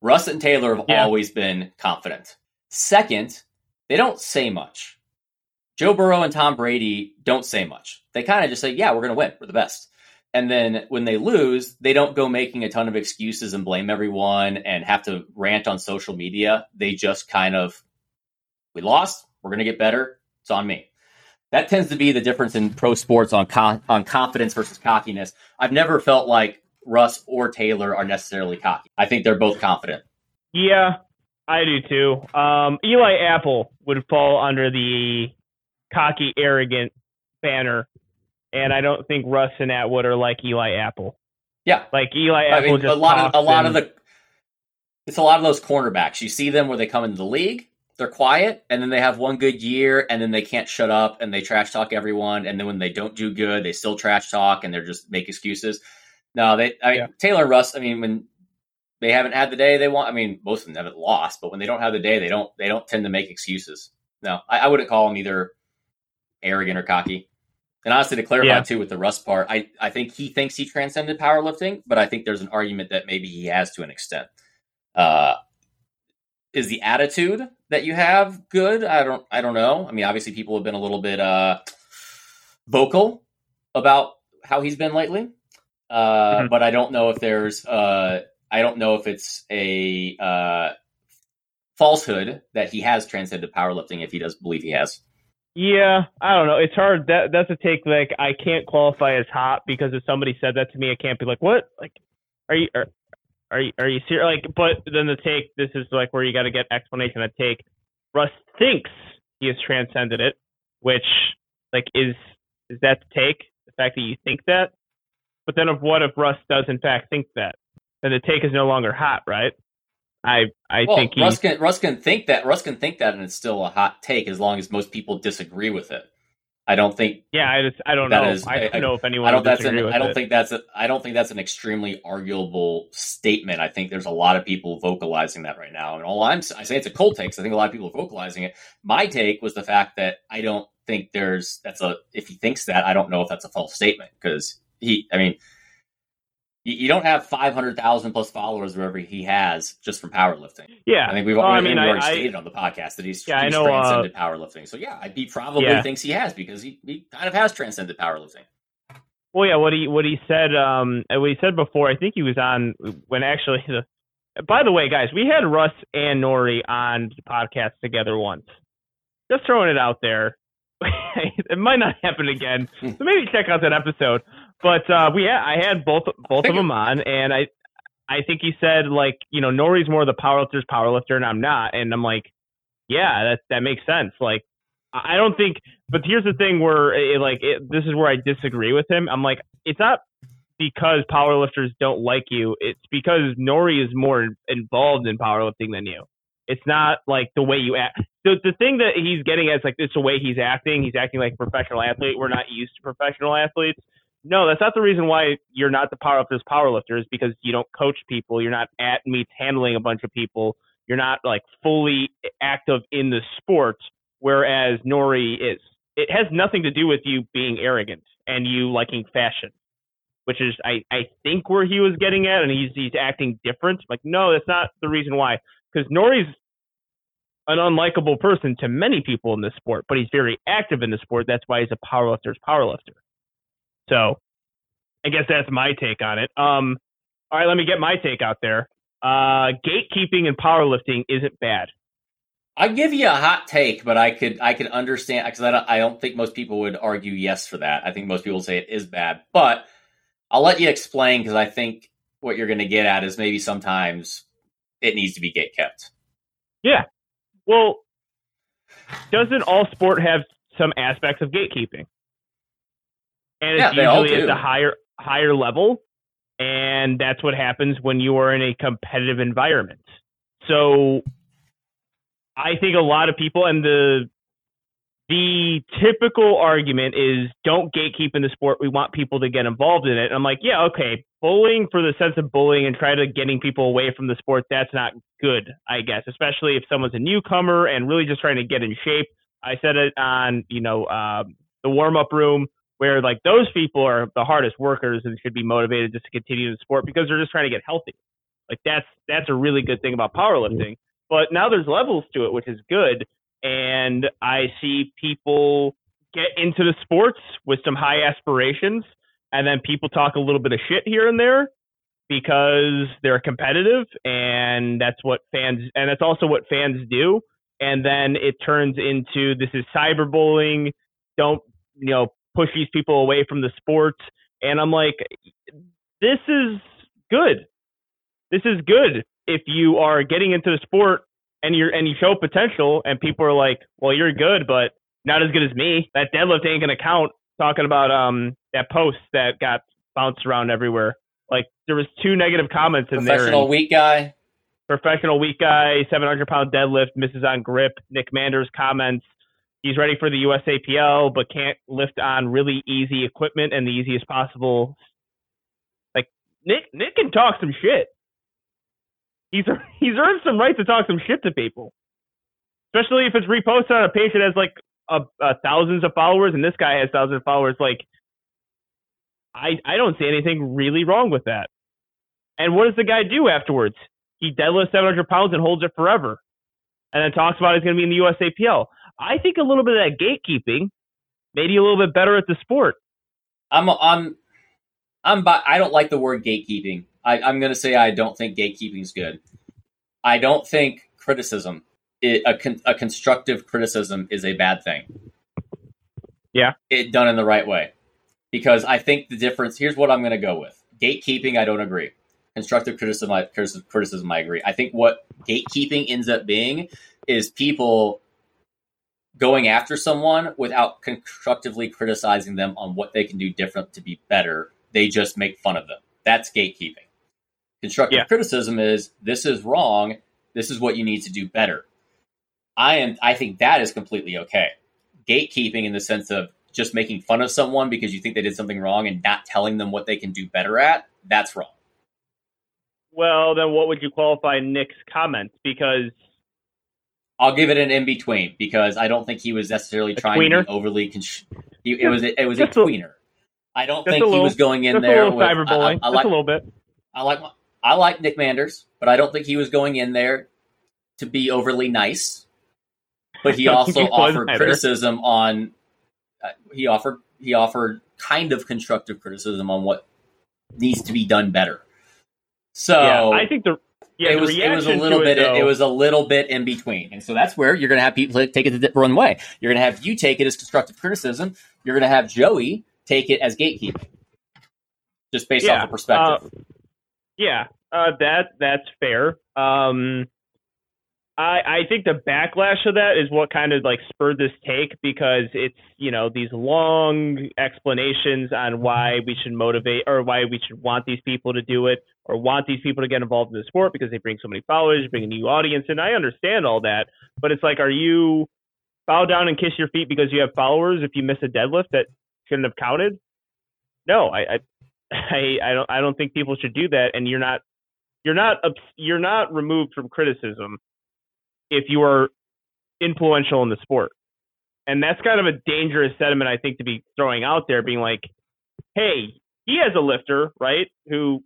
Russ and Taylor have yeah. always been confident. Second, they don't say much. Joe Burrow and Tom Brady don't say much. They kind of just say, yeah, we're going to win. We're the best. And then when they lose, they don't go making a ton of excuses and blame everyone and have to rant on social media. They just kind of, we lost. We're going to get better. It's on me. That tends to be the difference in pro sports on co- on confidence versus cockiness. I've never felt like Russ or Taylor are necessarily cocky. I think they're both confident. Yeah, I do too. Um, Eli Apple would fall under the cocky, arrogant banner, and I don't think Russ and Atwood are like Eli Apple. Yeah, like Eli Apple. I mean, just a lot of a lot and... of the it's a lot of those cornerbacks. You see them where they come into the league, they're quiet, and then they have one good year, and then they can't shut up, and they trash talk everyone, and then when they don't do good, they still trash talk, and they're just make excuses. No, they. I mean, yeah. Taylor and Russ. I mean, when they haven't had the day they want, I mean, most of them haven't lost, but when they don't have the day, they don't. They don't tend to make excuses. No, I, I wouldn't call them either arrogant or cocky. And honestly, to clarify yeah. too with the Russ part, I, I think he thinks he transcended powerlifting, but I think there's an argument that maybe he has to an extent. Uh, is the attitude that you have good? I don't I don't know. I mean, obviously people have been a little bit uh, vocal about how he's been lately, uh, mm-hmm. but I don't know if there's uh, I don't know if it's a uh, falsehood that he has transcended powerlifting if he does believe he has. Yeah, I don't know. It's hard. That that's a take like I can't qualify as hot because if somebody said that to me, I can't be like, what? Like, are you? Are, Are you, are you serious? Like, but then the take, this is like where you got to get explanation of take. Russ thinks he has transcended it, which like is, is that the take? The fact that you think that, but then of what if Russ does in fact think that? Then the take is no longer hot, right? I I well, think he, Russ can Russ can think that Russ can think that, and it's still a hot take as long as most people disagree with it. I don't think. Yeah, I just I don't know. Is, I don't I, know if anyone. I don't, that's an, with I don't it. think that's. A, I don't think that's an extremely arguable statement. I think there's a lot of people vocalizing that right now, and all I'm I say it's a cold take. So I think a lot of people are vocalizing it. My take was the fact that I don't think there's that's a. If he thinks that, I don't know if that's a false statement because he. I mean, you, you don't have five hundred thousand plus followers wherever he has just from powerlifting. Yeah, I think we've, well, I mean, we've already I, stated I, on the podcast that he's, yeah, he's I know, transcended uh, powerlifting. So yeah, he probably yeah. thinks he has because he, he kind of has transcended powerlifting. Well, yeah, what he what he said, um, what he said before, I think he was on when actually. The, by the way, guys, we had Russ and Nori on the podcast together once. Just throwing it out there. It might not happen again, so maybe check out that episode. But uh, we, ha- I had both both of them on, and I, I think he said like, you know, Nori's more the powerlifter's powerlifter, and I'm not, and I'm like, yeah, that that makes sense. Like, I don't think, but here's the thing where it, like it, this is where I disagree with him. I'm like, it's not because powerlifters don't like you; it's because Nori is more involved in powerlifting than you. It's not like the way you act. The the thing that he's getting at is like it's the way he's acting. He's acting like a professional athlete. We're not used to professional athletes. No, that's not the reason why you're not the powerlifter's powerlifter is because you don't coach people. You're not at meets handling a bunch of people. You're not like fully active in the sport, whereas Nori is. It has nothing to do with you being arrogant and you liking fashion, which is, I, I think, where he was getting at, and he's he's acting different. Like, no, that's not the reason why, because Nori's an unlikable person to many people in this sport, but he's very active in the sport. That's why he's a powerlifter's powerlifter. So I guess that's my take on it. Um, all right, let me get my take out there. Uh, gatekeeping and powerlifting isn't bad. I give you a hot take, but I could I could understand because I don't, I don't think most people would argue yes for that. I think most people would say it is bad, but I'll let you explain because I think what you're going to get at is maybe sometimes it needs to be gatekept. Yeah. Well, doesn't all sport have some aspects of gatekeeping? And it's yeah, usually at the higher higher level, and that's what happens when you are in a competitive environment. So I think a lot of people, and the the typical argument is don't gatekeep in the sport. We want people to get involved in it. And I'm like, yeah, okay, bullying for the sense of bullying and try to getting people away from the sport, that's not good, I guess, especially if someone's a newcomer and really just trying to get in shape. I said it on, you know, um, the warm-up room, where like those people are the hardest workers and should be motivated just to continue the sport because they're just trying to get healthy. Like that's, that's a really good thing about powerlifting, but now there's levels to it, which is good. And I see people get into the sports with some high aspirations, and then people talk a little bit of shit here and there because they're competitive, and that's what fans, and that's also what fans do. And then it turns into, this is cyberbullying. Don't, you know, push these people away from the sport. And I'm like, this is good. This is good. If you are getting into the sport and you're, and you show potential and people are like, well, you're good, but not as good as me. That deadlift ain't going to count. Talking about um that post that got bounced around everywhere. Like there was two negative comments in there. Professional weak guy. Professional weak guy, seven hundred pound deadlift, misses on grip. Nick Manders comments, he's ready for the U S A P L, but can't lift on really easy equipment and the easiest possible. Like Nick, Nick can talk some shit. He's he's earned some right to talk some shit to people, especially if it's reposted on a page that has like a, a thousands of followers, and this guy has thousands of followers. Like, I I don't see anything really wrong with that. And what does the guy do afterwards? He deadlifts seven hundred pounds and holds it forever, and then talks about he's going to be in the U S A P L. I think a little bit of that gatekeeping made you a little bit better at the sport. I'm, I'm, I'm, by, I don't like the word gatekeeping. I, I'm going to say I don't think gatekeeping is good. I don't think criticism, it, a, con, a constructive criticism, is a bad thing. Yeah. It done in the right way. Because I think the difference, here's what I'm going to go with. Gatekeeping, I don't agree. constructive criticism, I, criticism, I agree. I think what gatekeeping ends up being is people going after someone without constructively criticizing them on what they can do different to be better. They just make fun of them. That's gatekeeping. Constructive yeah. criticism is, this is wrong. This is what you need to do better. I am. I think that is completely okay. Gatekeeping in the sense of just making fun of someone because you think they did something wrong and not telling them what they can do better at, that's wrong. Well, then what would you qualify Nick's comments? Because I'll give it an in-between, because I don't think he was necessarily trying tweener? to be overly... Con- he, it was a, it was a tweener. A, I don't think little, he was going in there with... Cyber bullying. I, I, I like, just a little bit. I like, I like Nick Manders, but I don't think he was going in there to be overly nice. But he also he offered criticism on... Uh, he offered he offered kind of constructive criticism on what needs to be done better. So... Yeah, I think the... Yeah, it was it was a little it, bit though. it was a little bit in between, and so that's where you're going to have people take it the wrong way. You're going to have you take it as constructive criticism. You're going to have Joey take it as gatekeeping, just based yeah, off the perspective. Uh, yeah, uh, that that's fair. Um, I I think the backlash of that is what kind of like spurred this take, because it's, you know, these long explanations on why we should motivate or why we should want these people to do it, or want these people to get involved in the sport because they bring so many followers, bring a new audience. And I understand all that, but it's like, are you bow down and kiss your feet because you have followers if you miss a deadlift that shouldn't have counted? No, I, I, I, I don't, I don't think people should do that. And you're not, you're not, you're not removed from criticism if you are influential in the sport. And that's kind of a dangerous sentiment, I think, to be throwing out there, being like, hey, he has a lifter, right, who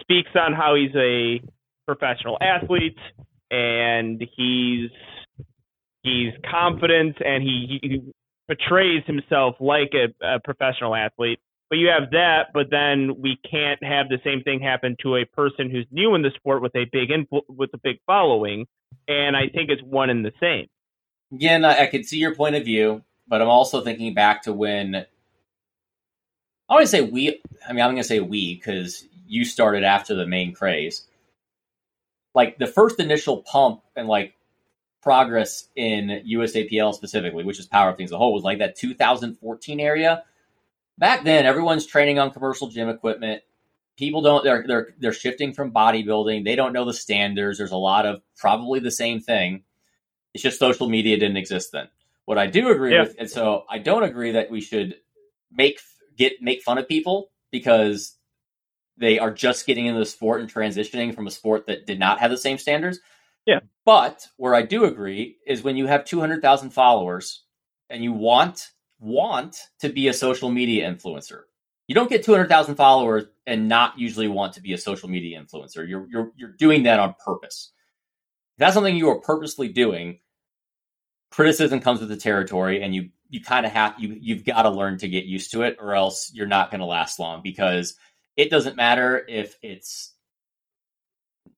speaks on how he's a professional athlete and he's he's confident and he, he portrays himself like a, a professional athlete. But you have that, but then we can't have the same thing happen to a person who's new in the sport with a big influ- with a big following. And I think it's one and the same. Again, I, I can see your point of view, but I'm also thinking back to when I always say we. I mean, I'm going to say we because you started after the main craze. Like the first initial pump and like progress in U S A P L specifically, which is powerlifting as a whole, was like that two thousand fourteen area. Back then, everyone's training on commercial gym equipment. People don't, they're, they're, they're shifting from bodybuilding. They don't know the standards. There's a lot of probably the same thing. It's just social media didn't exist then. What I do agree yeah. with, and so I don't agree that we should make, get, make fun of people because they are just getting into the sport and transitioning from a sport that did not have the same standards. Yeah. But where I do agree is when you have two hundred thousand followers and you want, want to be a social media influencer. You don't get two hundred thousand followers and not usually want to be a social media influencer. You're, you're, you're doing that on purpose. If that's something you are purposely doing, criticism comes with the territory, and you, you kind of have, you, you've got to learn to get used to it, or else you're not going to last long, because it doesn't matter if it's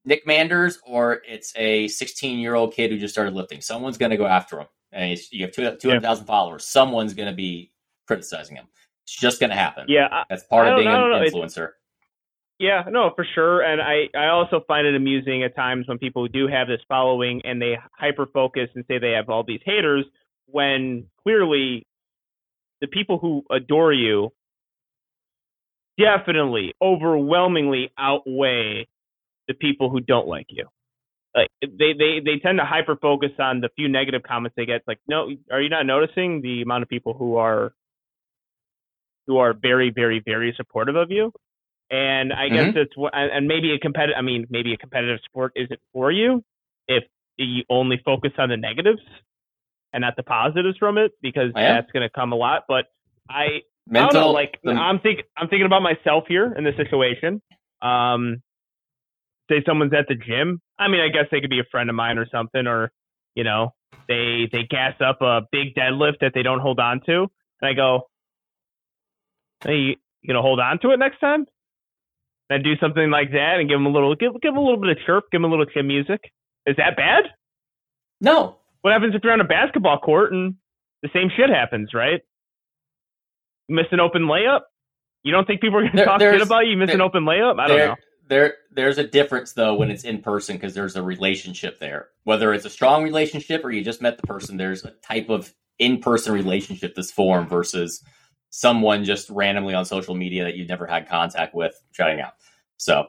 Nick Manders or it's a sixteen-year-old kid who just started lifting. Someone's going to go after him. And you have two hundred thousand yeah. followers. Someone's going to be criticizing him. It's just going to happen. Yeah, I, That's part of being an influencer. It's, yeah, no, for sure. And I, I also find it amusing at times when people do have this following and they hyper-focus and say they have all these haters, when clearly the people who adore you definitely, overwhelmingly outweigh the people who don't like you. Like they, they, they tend to hyper focus on the few negative comments they get. It's like, no, are you not noticing the amount of people who are who are very, very, very supportive of you? And I mm-hmm. guess that's what. And maybe a competitive. I mean, maybe a competitive sport isn't for you if you only focus on the negatives and not the positives from it, because oh, yeah. that's going to come a lot. But I. Mental, I don't know, like the, I'm think I'm thinking about myself here in this situation. Um, say someone's at the gym. I mean, I guess they could be a friend of mine or something, or you know, they they gas up a big deadlift that they don't hold on to, and I go, "Hey, you, you gonna hold on to it next time?" And I do something like that and give them a little give give them a little bit of chirp, give them a little gym music. Is that bad? No. What happens if they're on a basketball court and the same shit happens, right? Miss an open layup? You don't think people are going to talk shit about you? You miss an open layup? I don't know. there there's a difference though when it's in person, because there's a relationship there. Whether it's a strong relationship or you just met the person, there's a type of in-person relationship that's formed versus someone just randomly on social media that you've never had contact with shouting out. So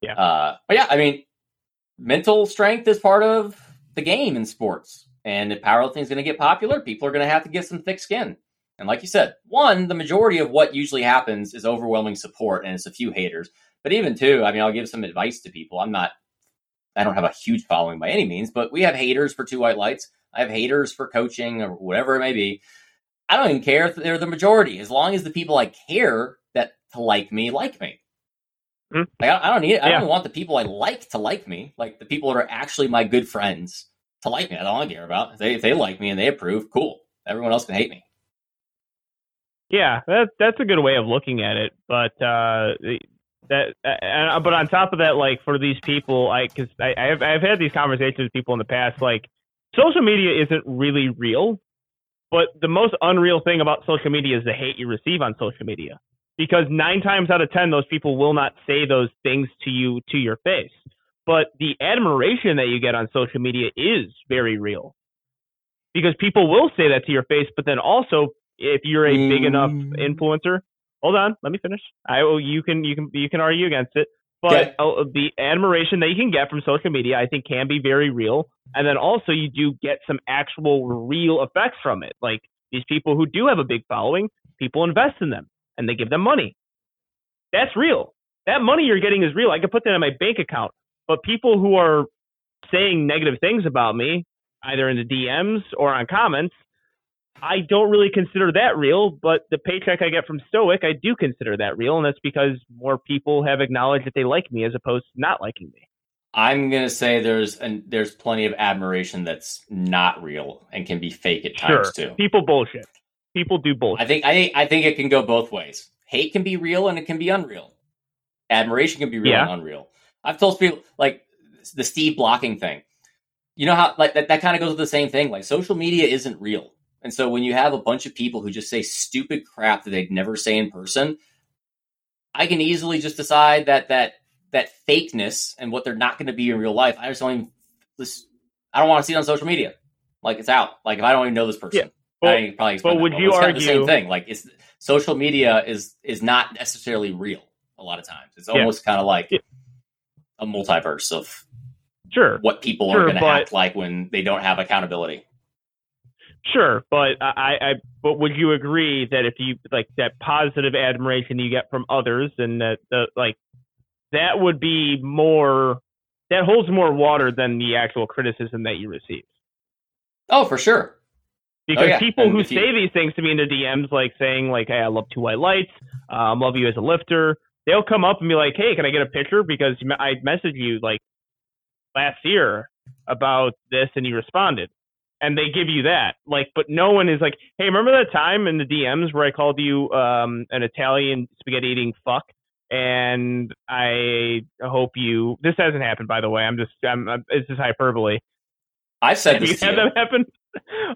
yeah, uh, but yeah, I mean, mental strength is part of the game in sports. And if powerlifting is going to get popular, people are going to have to get some thick skin. And like you said, one, the majority of what usually happens is overwhelming support, and it's a few haters. But even two, I mean, I'll give some advice to people. I'm not, I don't have a huge following by any means, but we have haters for Two White Lights. I have haters for coaching or whatever it may be. I don't even care if they're the majority, as long as the people I care that to like me, like me. Mm-hmm. Like, I, I don't need, I yeah. don't want the people I like to like me, like the people that are actually my good friends to like me. I don't care about. If they, if they like me and they approve, cool. Everyone else can hate me. Yeah, that, that's a good way of looking at it. But, uh, That, uh, but on top of that, like for these people, I because I, I've I've had these conversations with people in the past. Like, social media isn't really real, but the most unreal thing about social media is the hate you receive on social media. Because nine times out of ten, those people will not say those things to you to your face. But the admiration that you get on social media is very real, because people will say that to your face. But then also, if you're a big mm. enough influencer. Hold on, let me finish. I will, you can you can you can argue against it, but yeah. uh, the admiration that you can get from social media, I think, can be very real. And then also, you do get some actual real effects from it. Like these people who do have a big following, people invest in them and they give them money. That's real. That money you're getting is real. I could put that in my bank account. But people who are saying negative things about me, either in the D Ms or on comments, I don't really consider that real, but the paycheck I get from Stoic, I do consider that real, and that's because more people have acknowledged that they like me as opposed to not liking me. I'm going to say there's an, there's plenty of admiration that's not real and can be fake at times, sure. too. People bullshit. People do bullshit. I think I, I think it can go both ways. Hate can be real and it can be unreal. Admiration can be real yeah. and unreal. I've told people, like, the Steve blocking thing. You know how, like, that, that kind of goes with the same thing. Like, social media isn't real. And so when you have a bunch of people who just say stupid crap that they'd never say in person, I can easily just decide that that that fakeness and what they're not going to be in real life, I just don't even listen. I don't want to see it on social media. Like, it's out. Like, if I don't even know this person, yeah. well, I probably explain well, would well, you argue the same thing? Like, it's social media is is not necessarily real a lot of times. It's almost yeah. kind of like yeah. a multiverse of sure what people sure, are going to but... act like when they don't have accountability. Sure, but I, I, but would you agree that if you like that positive admiration you get from others, and that the like that would be more that holds more water than the actual criticism that you receive? Oh, for sure. Because oh, yeah. people and who say you... these things to me in the D Ms, like saying like, "Hey, I love Two White Lights. Um, love you as a lifter." They'll come up and be like, "Hey, can I get a picture? Because I messaged you like last year about this, and you responded." And they give you that, like, but no one is like, "Hey, remember that time in the D Ms where I called you um, an Italian spaghetti-eating fuck?" And I hope you. This hasn't happened, by the way. I'm just, I'm, I'm it's just hyperbole. I've said have this. You to had you. That happen?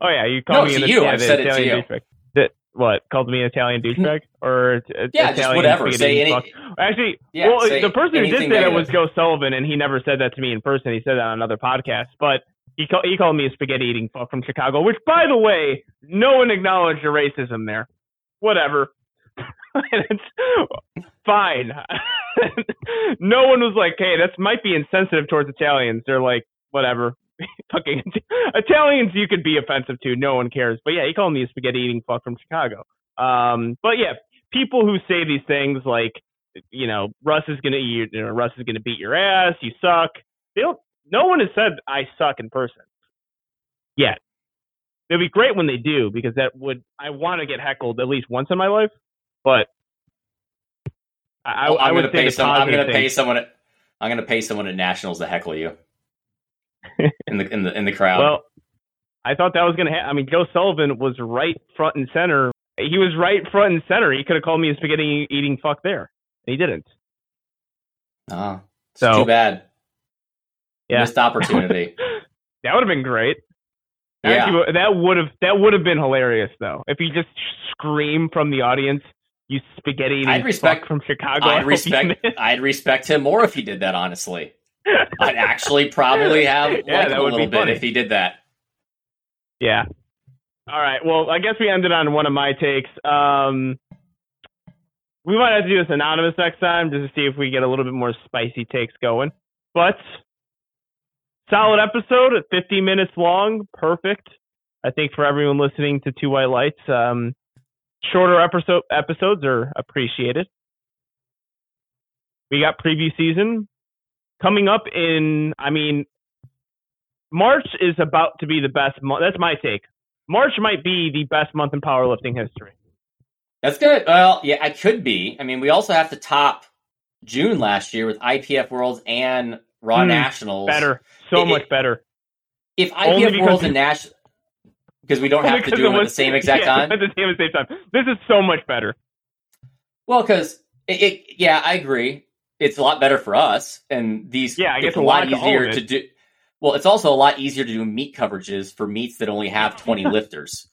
Oh yeah, you called no, me an you. Italian, said Italian it to douchebag. That, what called me an Italian douchebag or yeah, Italian just whatever. Say any, fuck. Actually, yeah, well, the person who did say that was Joe Sullivan, and he never said that to me in person. He said that on another podcast, but. He, call, he called me a spaghetti-eating fuck from Chicago, which, by the way, no one acknowledged the racism there. Whatever. It's fine. No one was like, "Hey, that might be insensitive towards Italians." They're like, whatever. Fucking Italians you could be offensive to. No one cares. But, yeah, he called me a spaghetti-eating fuck from Chicago. Um, but, yeah, people who say these things like, you know, Russ is going to you know, Russ is going to beat your ass. You suck. They don't. No one has said I suck in person yet. It'd be great when they do, because that would I want to get heckled at least once in my life. But I, well, I would say some, I'm going to pay someone. At, I'm going to pay someone at Nationals to heckle you in the in the in the crowd. Well, I thought that was going to happen. I mean, Joe Sullivan was right front and center. He was right front and center. He could have called me a spaghetti eating fuck there. He didn't. Oh, it's so, too bad. Yeah. Missed opportunity. That would have been great. Yeah. Actually, that would have that would have been hilarious though. If you just scream from the audience, you spaghetti-eating fuck from Chicago. I'd respect, I'd respect him more if he did that, honestly. I'd actually probably have liked yeah, him a little bit funny. If he did that. Yeah. All right. Well, I guess we ended on one of my takes. Um, we might have to do this anonymous next time just to see if we get a little bit more spicy takes going. But solid episode at fifty minutes long. Perfect. I think for everyone listening to Two White Lights, um, shorter episode episodes are appreciated. We got preview season coming up in, I mean, March is about to be the best month. That's my take. March might be the best month in powerlifting history. That's good. Well, yeah, it could be. I mean, we also have to top June last year with I P F Worlds and Raw mm, Nationals. Better. So it, much it, better. If I P F Worlds and Nationals... Because we don't have to do it at the same exact yeah, time. At the same exact time. This is so much better. Well, because it, it, yeah, I agree. It's a lot better for us, and these yeah, I guess it's a lot easier to do. Well, it's also a lot easier to do meet coverages for meets that only have twenty lifters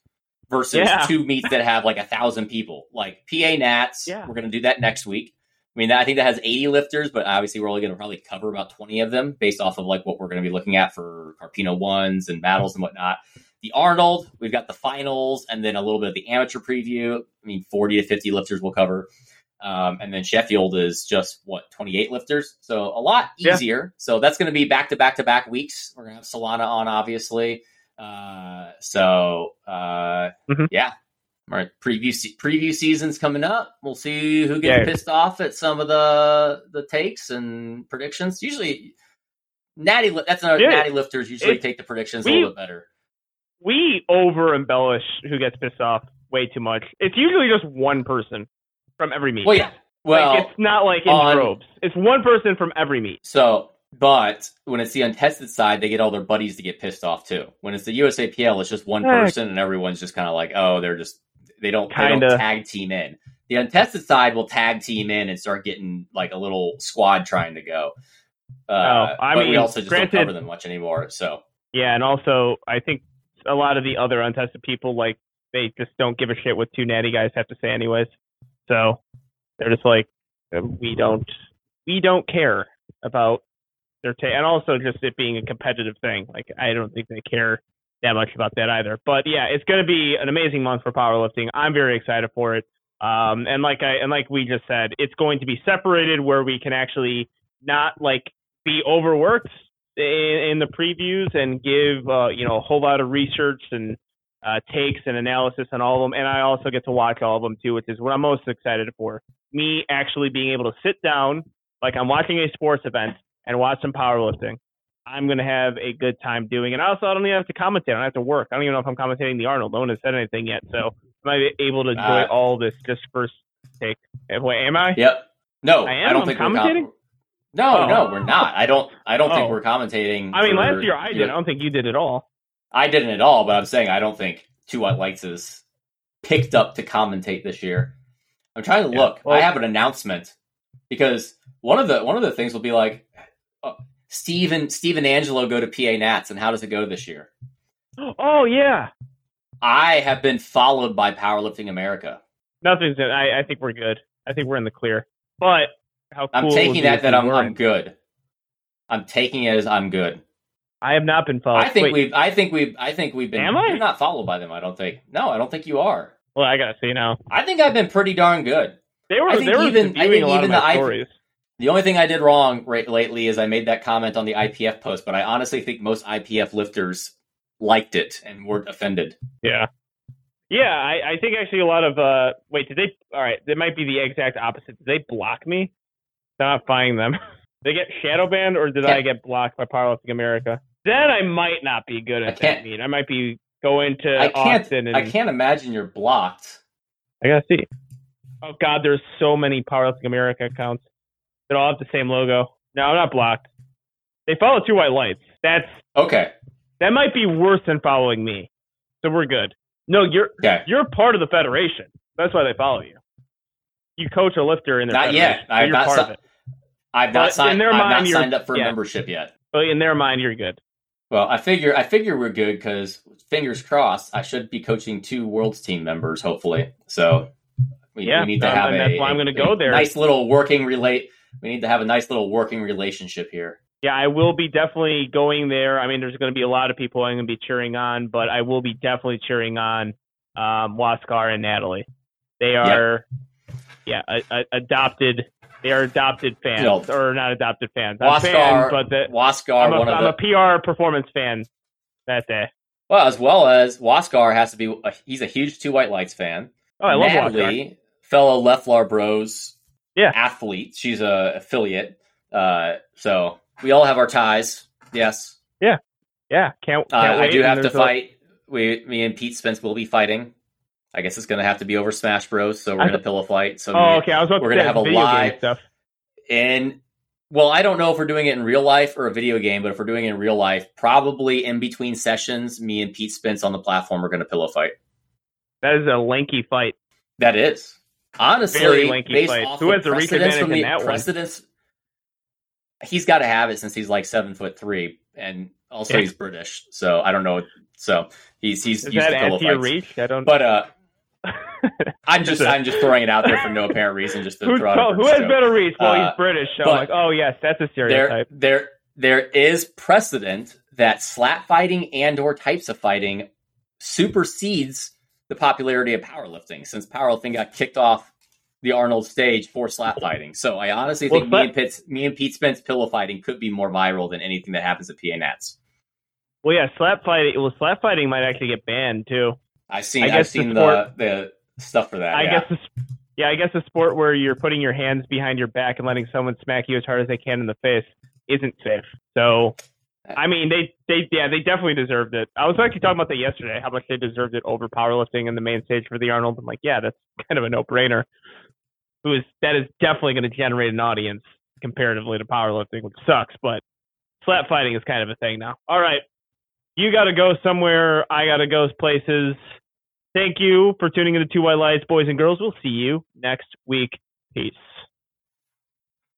versus yeah. two meets that have like a thousand people, like P A Nats. Yeah. We're going to do that next week. I mean, I think that has eighty lifters, but obviously we're only going to probably cover about twenty of them based off of like what we're going to be looking at for Carpino ones and battles and whatnot. The Arnold, we've got the finals, and then a little bit of the amateur preview. I mean, forty to fifty lifters we'll cover. Um, and then Sheffield is just, what, twenty-eight lifters? So a lot easier. Yeah. So that's going to be back-to-back-to-back weeks. We're going to have Solana on, obviously. Uh, so, uh, mm-hmm. yeah. All right, preview, se- preview season's coming up. We'll see who gets yeah. pissed off at some of the the takes and predictions. Usually, natty li- that's another, yeah. natty lifters usually it, take the predictions we, a little bit better. We over embellish who gets pissed off way too much. It's usually just one person from every meet. Well, yeah. Well, like, it's not like in on, droves. It's one person from every meet. So, but when it's the untested side, they get all their buddies to get pissed off too. When it's the U S A P L, it's just one Heck. person, and everyone's just kind of like, oh, they're just they don't kind of tag team in. The untested side will tag team in and start getting like a little squad trying to go. Uh, oh, I but mean, we also just granted, don't cover them much anymore. So yeah, and also I think a lot of the other untested people, like, they just don't give a shit what two natty guys have to say anyways. So they're just like, we don't, we don't care about their take. And also just it being a competitive thing. Like, I don't think they care that much about that either. But yeah, it's going to be an amazing month for powerlifting. I'm very excited for it. Um, and like I, and like we just said, it's going to be separated where we can actually not like be overworked in the previews and give uh, you know a whole lot of research and uh, takes and analysis on all of them, and I also get to watch all of them too, which is what I'm most excited for. Me actually being able to sit down, like I'm watching a sports event, and watch some powerlifting. I'm gonna have a good time doing it. Also, I don't even have to commentate. I don't have to work. I don't even know if I'm commentating the Arnold. No one has said anything yet, so am I able to enjoy uh, all this just first take? Wait, am I? Yep. No, I am. I don't I'm think commentating. We're not. No, oh. no, we're not. I don't. I don't oh. think we're commentating. I mean, for, last year I did. You know, I don't think you did at all. I didn't at all. But I'm saying I don't think Two White Lights is picked up to commentate this year. I'm trying to yeah. look. Well, I have an announcement because one of the one of the things will be like uh, Steve and Steve and Angelo go to P A Nats, and how does it go this year? Oh yeah, I have been followed by Powerlifting America. Nothing's. I, I think we're good. I think we're in the clear. But. Cool I'm taking that that I'm, I'm good. I'm taking it as I'm good. I have not been followed. I think Wait. we've. I think we've. I think we've been. Am I? You're not followed by them. I don't think. No, I don't think you are. Well, I gotta see now. I think I've been pretty darn good. They were. I think they were even. I think even the stories. I, the only thing I did wrong right, lately is I made that comment on the I P F post, but I honestly think most I P F lifters liked it and weren't offended. Yeah. Yeah, I, I think actually a lot of. Uh, wait, did they? All right, that might be the exact opposite. Did they block me? Not buying them. They get shadow banned, or did yeah. I get blocked by Powerlifting America? Then I might not be good at that meet. I might be going to I Austin. And I can't imagine you're blocked. I gotta see. Oh God, there's so many Powerlifting America accounts that all have the same logo. No, I'm not blocked. They follow Two White Lights. That's okay. That might be worse than following me. So we're good. No, you're okay. You're part of the federation. That's why they follow you. You coach a lifter in their not federation. Not yet. So I'm not part so- of it. I've not, signed, I've not signed up for yeah. membership yet. Well, in their mind, you're good. Well, I figure I figure we're good because fingers crossed, I should be coaching two Worlds team members, hopefully. So We, yeah, we need to um, have. And a, that's why I'm going to go there. Nice little working relate. We need to have a nice little working relationship here. Yeah, I will be definitely going there. I mean, there's going to be a lot of people I'm going to be cheering on, but I will be definitely cheering on um, Wascar and Anatoly. They are, yep. yeah, a, a adopted. They are adopted fans, you know, or not adopted fans. I'm Wascar, fan, but the, Wascar. I'm, a, one of I'm the, a P R performance fan that day. Well, as well as Wascar has to be. A, he's a huge Two White Lights fan. Oh, I love Anatoly, Wascar. Fellow Leffler Bros. Yeah. Athlete. She's a affiliate. Uh, so we all have our ties. Yes. Yeah. Yeah. Can't. can't uh, wait. I do have to fight. A... We, me and Pete Spence will be fighting. I guess it's going to have to be over Smash Bros. So we're going to pillow fight. So oh, okay. I was about we're going to have a live stuff. And well, I don't know if we're doing it in real life or a video game, but if we're doing it in real life, probably in between sessions, me and Pete Spence on the platform are going to pillow fight. That is a lanky fight. That is honestly very lanky based fight. Off Who has the reach advantage from the in that precedence, one? He's got to have it since he's like seven foot three, and also yeah. he's British. So I don't know. So he's he's is used that to pillow fights. Reach? I don't. But uh. I'm just I'm just throwing it out there for no apparent reason. Just to Who's, throw out who has better reach? Well, uh, he's British, so I'm like, oh yes, that's a stereotype. There, there, there is precedent that slap fighting and/or types of fighting supersedes the popularity of powerlifting, since powerlifting got kicked off the Arnold stage for slap fighting. So I honestly think well, me, and Pitt's, me and Pete Spence pillow fighting could be more viral than anything that happens at P A Nats. Well, yeah, slap fighting. Well, slap fighting might actually get banned too. I've seen, I've seen the, sport, the the stuff for that. I yeah. guess, the, yeah, I guess the sport where you're putting your hands behind your back and letting someone smack you as hard as they can in the face isn't safe. So, I mean, they, they yeah, they definitely deserved it. I was actually talking about that yesterday, how much they deserved it over powerlifting in the main stage for the Arnold. I'm like, yeah, that's kind of a no-brainer. Who is that is definitely going to generate an audience comparatively to powerlifting, which sucks, but slap fighting is kind of a thing now. All right. You got to go somewhere. I got to go places. Thank you for tuning into Two White Lights, boys and girls. We'll see you next week. Peace.